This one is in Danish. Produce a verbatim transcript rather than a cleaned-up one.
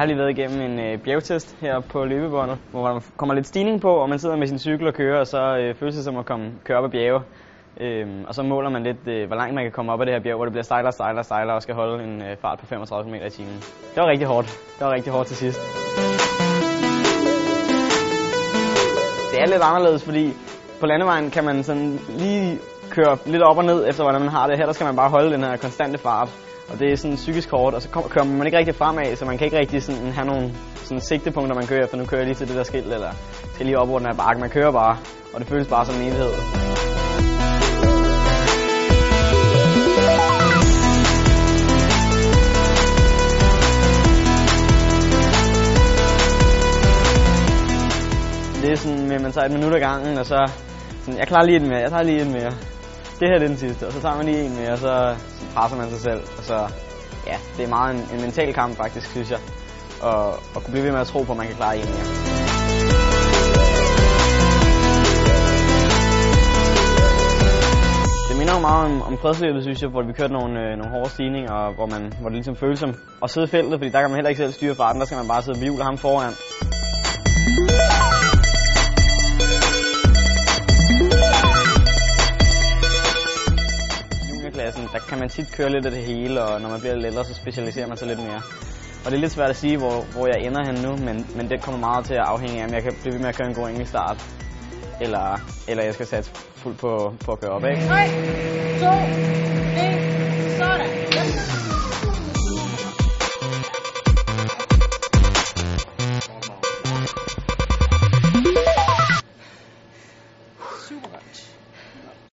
Jeg har lige været igennem en øh, bjergtest her på løbebåndet, hvor man kommer lidt stigning på, og man sidder med sin cykel og kører, og så øh, føles det som at komme, køre op ad bjerge. Øhm, og så måler man lidt, øh, hvor langt man kan komme op ad det her bjerg, hvor det bliver stejlere og stejlere og stejlere, og skal holde en øh, fart på femogtredive kilometer i timen. Det var rigtig hårdt. Det var rigtig hårdt til sidst. Det er lidt anderledes, fordi på landevejen kan man sådan lige køre lidt op og ned efter, hvordan man har det. Her der skal man bare holde den her konstante fart. Og det er sådan psykisk hårdt, og så kører man ikke rigtig fremad, så man kan ikke rigtig sådan have nogle sådan sigtepunkter, man kører efter. Nu kører jeg lige til det der skilt, eller skal lige op over den her bakke. Man kører bare, og det føles bare som en evighed. Det er sådan, med man tager et minut ad gangen, og så sådan, jeg klarer lige et mere, jeg tager lige et mere. Det her er den sidste, og så tager man lige en mere, og så presser man sig selv. Og så, ja, det er meget en, en mental kamp faktisk, synes jeg, og, og kunne blive ved med at tro på, at man kan klare en mere. Det minder jo meget om, om fredsløbet, synes jeg, hvor vi kørte nogle, øh, nogle hårde stigninger, og hvor, man, hvor det ligesom føles som at sidde i feltet, fordi der kan man heller ikke selv styre farten, der skal man bare sidde og hjul og ham foran. Der kan man tit køre lidt af det hele, og når man bliver lidt ældre, så specialiserer man sig lidt mere. Og det er lidt svært at sige, hvor, hvor jeg ender hen nu, men, men det kommer meget til at afhænge af, om jeg kan blive ved med at køre en god engelsk start, eller, eller jeg skal satse fuldt på, på at køre op, ikke? tre, to, en, sådan!